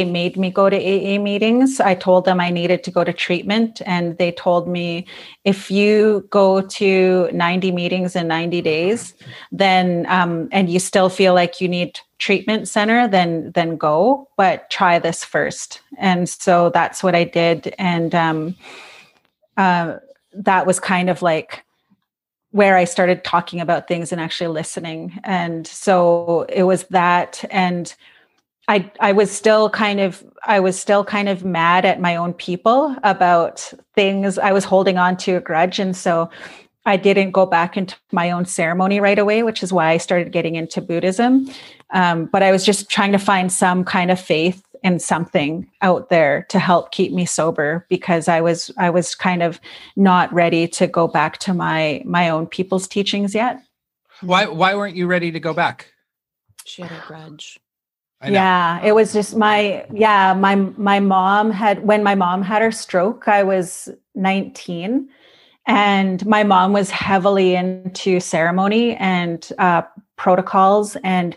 made me go to AA meetings. I told them I needed to go to treatment, and they told me, if you go to 90 meetings in 90 days, then, and you still feel like you need treatment center, then go, but try this first. And so that's what I did. And, that was kind of like where I started talking about things and actually listening. And so it was that, and I was still kind of mad at my own people about things. I was holding on to a grudge. And so I didn't go back into my own ceremony right away, which is why I started getting into Buddhism. But I was just trying to find some kind of faith and something out there to help keep me sober, because I was kind of not ready to go back to my own people's teachings yet. Why weren't you ready to go back? She had a grudge. Yeah, it was just my mom when my mom had her stroke, I was 19, and my mom was heavily into ceremony and protocols. And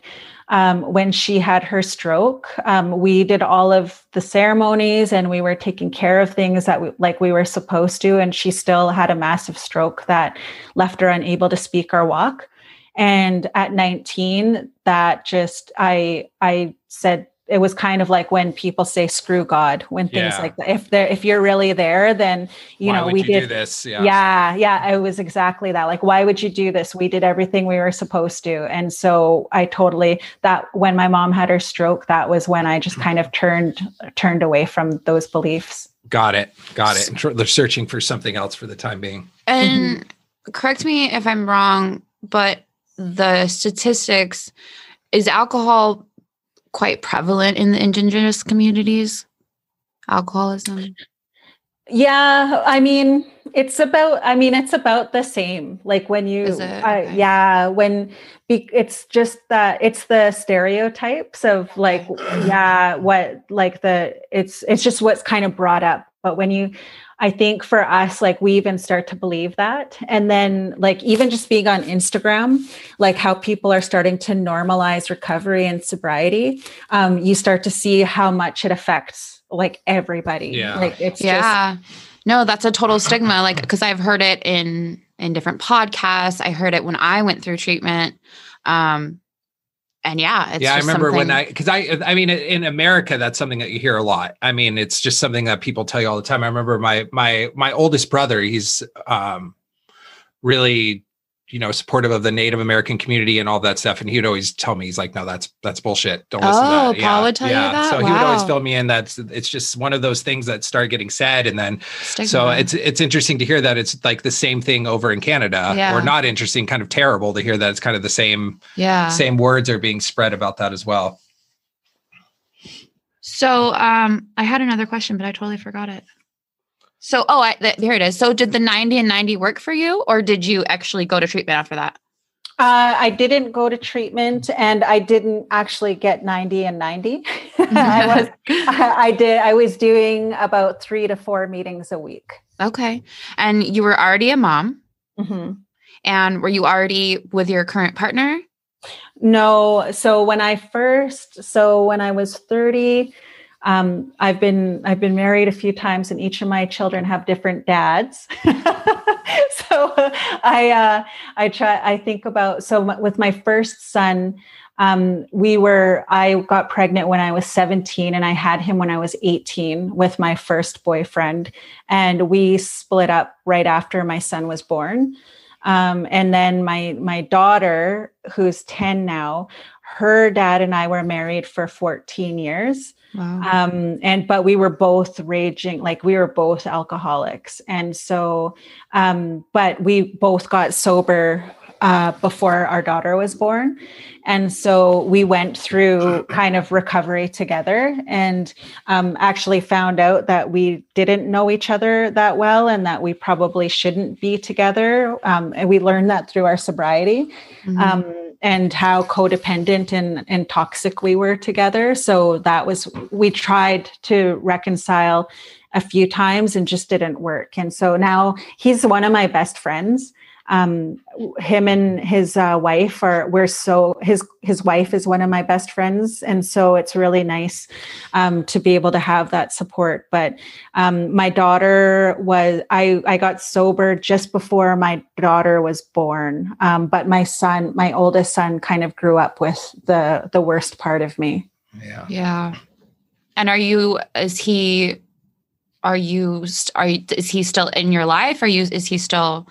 when she had her stroke, we did all of the ceremonies and we were taking care of things that we were supposed to. And she still had a massive stroke that left her unable to speak or walk. And at 19, I said, it was kind of like when people say "screw God" when things like that. If you're really there, then why would you do this? Yeah. It was exactly that. Like, why would you do this? We did everything we were supposed to, and so I totally when my mom had her stroke, that was when I just kind of turned away from those beliefs. Got it. They're searching for something else for the time being. And correct me if I'm wrong, but the statistics is alcohol quite prevalent in the indigenous communities, alcoholism? Yeah. It's about the same. Like when you, it's just that it's the stereotypes of like, it's just what's kind of brought up. But when you, I think for us, like we even start to believe that. And then like, even just being on Instagram, like how people are starting to normalize recovery and sobriety, you start to see how much it affects like everybody. Yeah. Like it's just. No, that's a total stigma. Like, cause I've heard it in different podcasts. I heard it when I went through treatment. I remember in America, that's something that you hear a lot. I mean, it's just something that people tell you all the time. I remember my oldest brother, he's really, supportive of the Native American community and all that stuff. And he would always tell me, he's like, no, that's bullshit. Don't listen to that. Paul would tell you that? So he would always fill me in. It's just one of those things that start getting said. And then, so it's interesting to hear that it's like the same thing over in Canada or not interesting, kind of terrible to hear that it's kind of the same, same words are being spread about that as well. So I had another question, but I totally forgot it. So, here it is. So did the 90 and 90 work for you, or did you actually go to treatment after that? I didn't go to treatment, and I didn't actually get 90 and 90. I was doing about 3 to 4 meetings a week. Okay. And you were already a mom. Mm-hmm. And were you already with your current partner? No. So when I was 30, I've been married a few times, and each of my children have different dads. So with my first son, I got pregnant when I was 17, and I had him when I was 18 with my first boyfriend, and we split up right after my son was born. And then my daughter, who's 10 now, her dad and I were married for 14 years. Wow. But we were both raging, like we were both alcoholics. And so, but we both got sober, before our daughter was born. And so we went through kind of recovery together, and actually found out that we didn't know each other that well, and that we probably shouldn't be together. And we learned that through our sobriety. Mm-hmm. And how codependent and toxic we were together. So we tried to reconcile a few times and just didn't work. And so now he's one of my best friends. Him and his wife his wife is one of my best friends. And so it's really nice to be able to have that support. But my daughter I got sober just before my daughter was born. But my oldest son kind of grew up with the worst part of me. Yeah. Yeah. And is he still in your life? Is he still...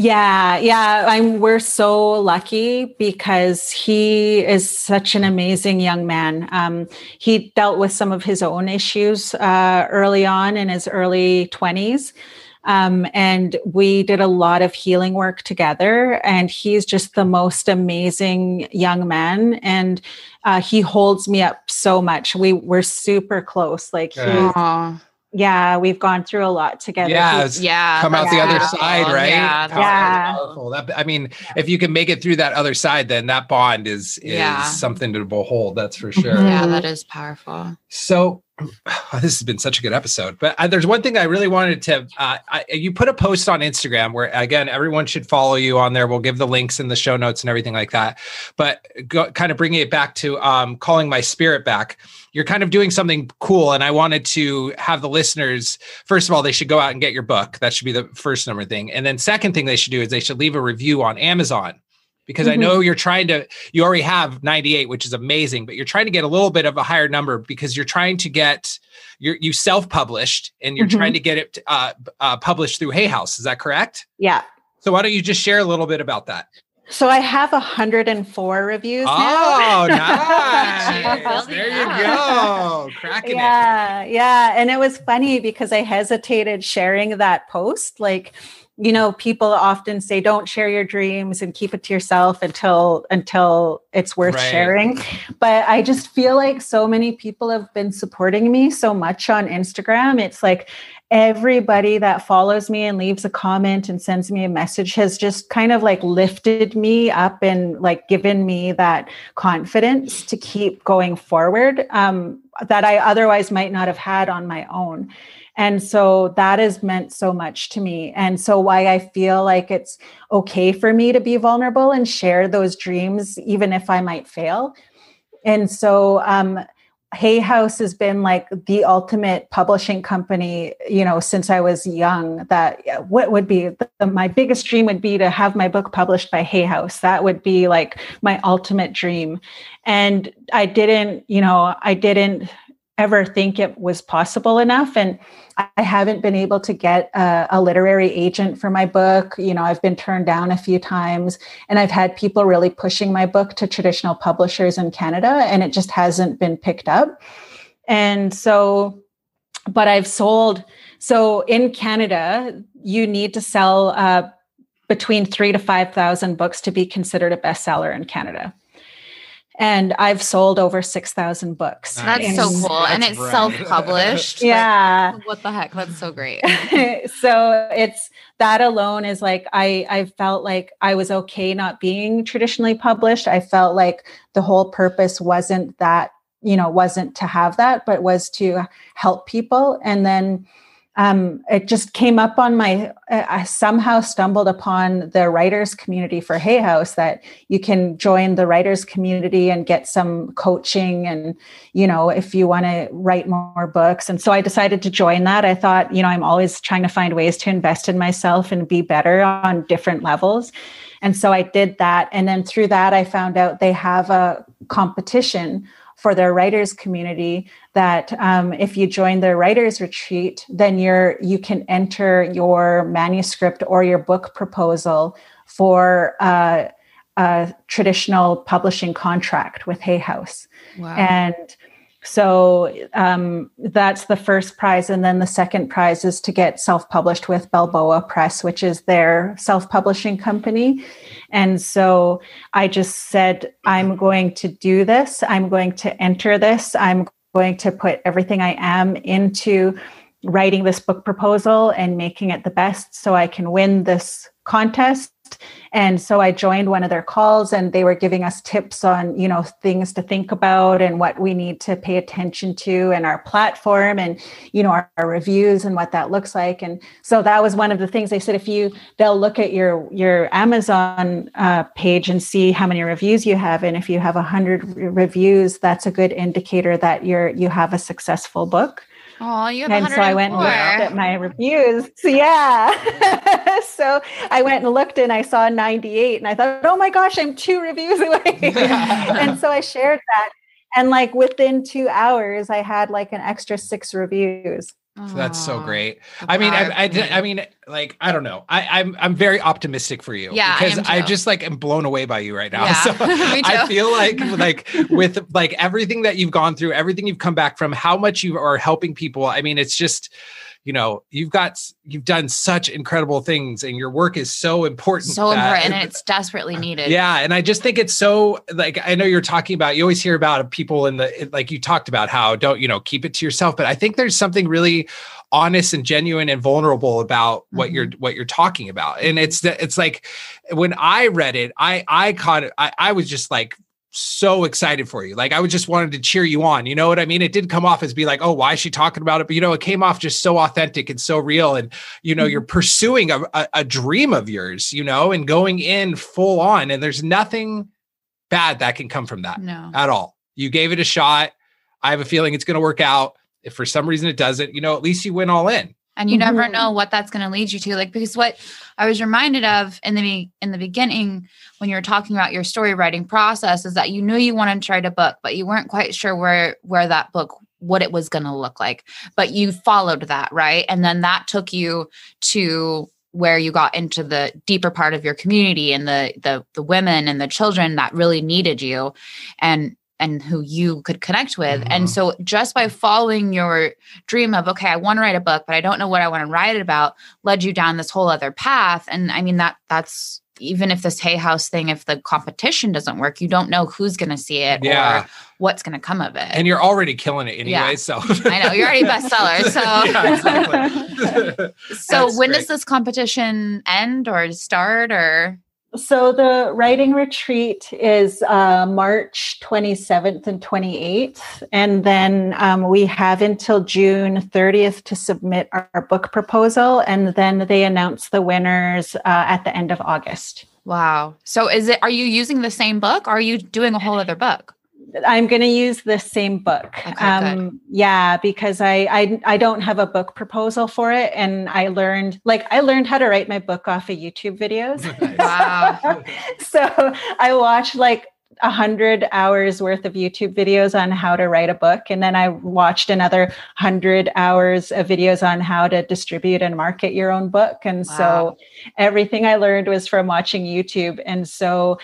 Yeah. We're so lucky because he is such an amazing young man. He dealt with some of his own issues early on in his early 20s. And we did a lot of healing work together, and he's just the most amazing young man. And he holds me up so much. We're super close. Like we've gone through a lot together. Come out the other side, right? Powerful. If you can make it through that other side, then that bond is something to behold. That's for sure. Yeah, that is powerful. So this has been such a good episode. But there's one thing I really wanted to. You put a post on Instagram where, again, everyone should follow you on there. We'll give the links in the show notes and everything like that. But kind of bringing it back to Calling My Spirit Back. You're kind of doing something cool, and I wanted to have the listeners. First of all, they should go out and get your book. That should be the first number thing. And then second thing they should do is they should leave a review on Amazon. because I know you're trying to, you already have 98, which is amazing, but you're trying to get a little bit of a higher number because you're trying to get, you self-published and you're trying to get it published through Hay House. Is that correct? Yeah. So why don't you just share a little bit about that? So I have 104 reviews now. Oh, nice. There you go. Cracking it. Yeah. And it was funny because I hesitated sharing that post. Like, you know, people often say, don't share your dreams and keep it to yourself until it's worth sharing. But I just feel like so many people have been supporting me so much on Instagram. It's like everybody that follows me and leaves a comment and sends me a message has just kind of like lifted me up and like given me that confidence to keep going forward that I otherwise might not have had on my own. And so that has meant so much to me. And so why I feel like it's okay for me to be vulnerable and share those dreams, even if I might fail. And so Hay House has been like the ultimate publishing company, you know, since I was young. That what would be my biggest dream would be to have my book published by Hay House. That would be like my ultimate dream. And I didn't ever think it was possible enough. And I haven't been able to get a literary agent for my book. You know, I've been turned down a few times and I've had people really pushing my book to traditional publishers in Canada and it just hasn't been picked up. And so, but I've sold. So in Canada, you need to sell between 3,000 to 5,000 books to be considered a bestseller in Canada. And I've sold over 6,000 books. That's so cool. And it's self-published. Yeah. Like, what the heck? That's so great. So it's that alone is like, I felt like I was okay not being traditionally published. I felt like the whole purpose wasn't that, you know, wasn't to have that, but was to help people. And then it just came up on my, I somehow stumbled upon the writers community for Hay House that you can join the writers community and get some coaching and, you know, if you want to write more books. And so I decided to join that. I thought, you know, I'm always trying to find ways to invest in myself and be better on different levels. And so I did that. And then through that, I found out they have a competition for their writers community that if you join their writers retreat, then you can enter your manuscript or your book proposal for a traditional publishing contract with Hay House. Wow. And so that's the first prize. And then the second prize is to get self-published with Balboa Press, which is their self-publishing company. And so I just said, I'm going to do this. I'm going to enter this. I'm going to put everything I am into writing this book proposal and making it the best so I can win this contest. And so I joined one of their calls and they were giving us tips on, you know, things to think about and what we need to pay attention to and our platform and, you know, our reviews and what that looks like. And so that was one of the things they said, they'll look at your Amazon page and see how many reviews you have. And if you have 100 reviews, that's a good indicator that you have a successful book. Oh, you have 104. And so I went and looked at my reviews. So, yeah. So I went and looked and I saw 98 and I thought, oh my gosh, I'm 2 reviews away. And so I shared that. And like within 2 hours, I had like an extra 6 reviews. So that's so great. I mean, I mean, like, I don't know. I'm very optimistic for you because I just like am blown away by you right now. Yeah, so I feel like with like everything that you've gone through, everything you've come back from, how much you are helping people. I mean, it's just, you know, you've done such incredible things and your work is so important. So important. And it's desperately needed. Yeah. And I just think it's so like, I know you're talking about, you always hear about people in the, like you talked about how don't, you know, keep it to yourself. But I think there's something really honest and genuine and vulnerable about what you're talking about. And it's like, when I read it, I caught it. I was just like, so excited for you. Like I was just wanted to cheer you on. You know what I mean? It did come off as be like, oh, why is she talking about it? But you know, it came off just so authentic and so real. And, you know, you're pursuing a dream of yours, you know, and going in full on, and there's nothing bad that can come from that at all. You gave it a shot. I have a feeling it's going to work out. If for some reason it doesn't, you know, at least you went all in. And you never know what that's going to lead you to. Like, because what I was reminded of in the beginning, when you were talking about your story writing process, is that you knew you wanted to write a book, but you weren't quite sure where that book, what it was going to look like, but you followed that. Right. And then that took you to where you got into the deeper part of your community and the women and the children that really needed you and who you could connect with. Mm-hmm. And so just by following your dream of, okay, I want to write a book, but I don't know what I want to write it about, led you down this whole other path. And I mean, that's even if this Hay House thing, if the competition doesn't work, you don't know who's going to see it or what's going to come of it. And you're already killing it anyway. Yeah. So I know you're already bestseller. So, yeah, exactly. When does this competition end or start or... So the writing retreat is March 27th and 28th. And then we have until June 30th to submit our book proposal. And then they announce the winners at the end of August. Wow. So are you using the same book? Or are you doing a whole other book? I'm going to use the same book. Okay, because I don't have a book proposal for it. And I learned how to write my book off of YouTube videos. Wow. So I watched 100 hours worth of YouTube videos on how to write a book. And then I watched another 100 hours of videos on how to distribute and market your own book. And so everything I learned was from watching YouTube. And so,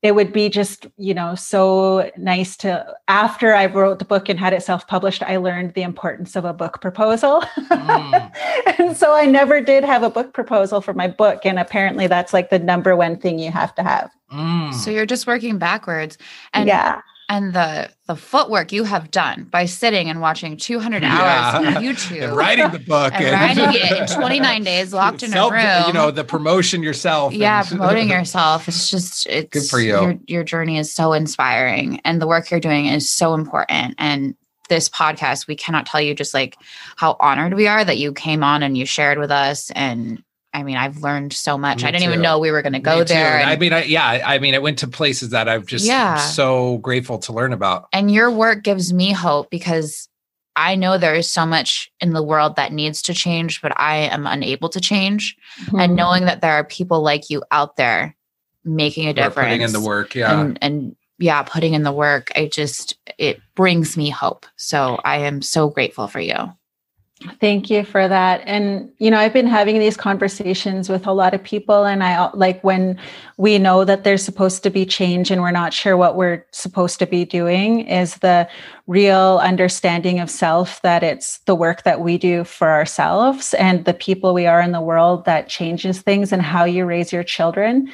it would be just, so nice to, after I wrote the book and had it self-published, I learned the importance of a book proposal. And so I never did have a book proposal for my book. And apparently that's the number one thing you have to have. Mm. So you're just working backwards. And yeah. And the footwork you have done by sitting and watching 200 hours on YouTube. And writing the book. And writing it in 29 days, locked in a room. The promotion yourself. Yeah, promoting yourself. It's just, it's good for you. Your journey is so inspiring. And the work you're doing is so important. And this podcast, we cannot tell you just how honored we are that you came on and you shared with us. And I mean, I've learned so much. I didn't even know we were going to go there. And I went to places that I've just so grateful to learn about. And your work gives me hope because I know there is so much in the world that needs to change, but I am unable to change. Mm-hmm. And knowing that there are people like you out there making a difference. Putting in the work. Yeah. And putting in the work. It brings me hope. So I am so grateful for you. Thank you for that. And, I've been having these conversations with a lot of people and I when we know that there's supposed to be change and we're not sure what we're supposed to be doing is the real understanding of self, that it's the work that we do for ourselves and the people we are in the world that changes things and how you raise your children.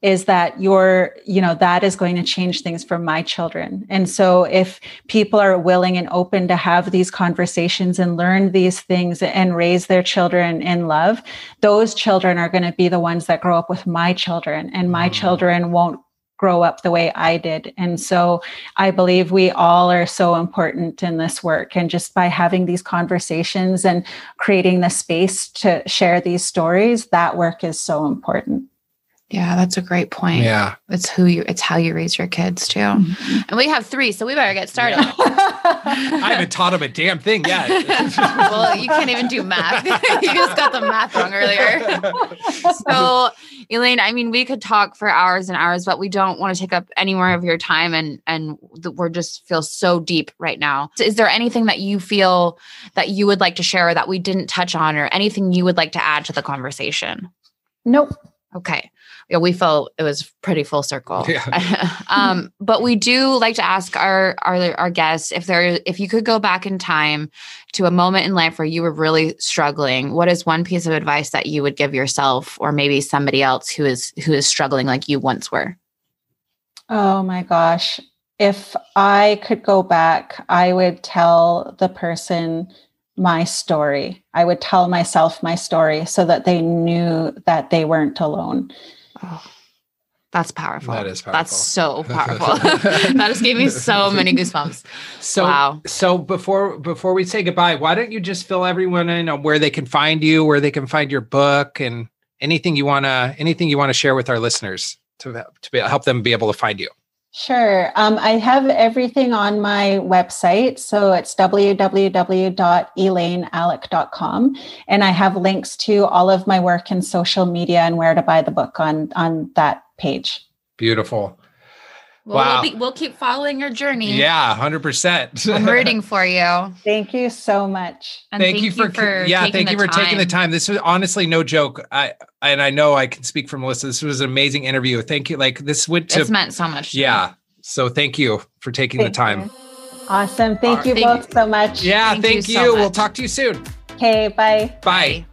Is that that is going to change things for my children. And so if people are willing and open to have these conversations and learn these things and raise their children in love, those children are going to be the ones that grow up with my children, and my children won't grow up the way I did. And so I believe we all are so important in this work. And just by having these conversations and creating the space to share these stories, that work is so important. Yeah, that's a great point. Yeah. It's how you raise your kids too. Mm-hmm. And we have 3, so we better get started. Yeah. I haven't taught them a damn thing yet. Well, you can't even do math. You just got the math wrong earlier. So Elaine, I mean, we could talk for hours and hours, but we don't want to take up any more of your time and we're just feel so deep right now. Is there anything that you feel that you would like to share or that we didn't touch on or anything you would like to add to the conversation? Nope. Okay. Yeah, we felt it was pretty full circle. Yeah. But we do like to ask our guests if you could go back in time to a moment in life where you were really struggling, what is one piece of advice that you would give yourself or maybe somebody else who is struggling like you once were? Oh my gosh. If I could go back, I would tell the person my story. I would tell myself my story so that they knew that they weren't alone. Oh, that's powerful. That is powerful. That's so powerful. That just gave me so many goosebumps. So, wow. So before we say goodbye, why don't you just fill everyone in on where they can find you, where they can find your book, and anything you want to share with our listeners to help them be able to find you. Sure. I have everything on my website. So it's www.elainealec.com. And I have links to all of my work in social media and where to buy the book on that page. Beautiful. Wow. We'll keep following your journey. Yeah, 100%. I'm rooting for you. Thank you so much. And thank you for taking the time. This was honestly no joke. I know I can speak for Melissa. This was an amazing interview. Thank you. It's meant so much to me. So thank you for taking the time. You. Awesome. Thank you both so much. Yeah, thank you. We'll talk to you soon. Okay, bye. Bye.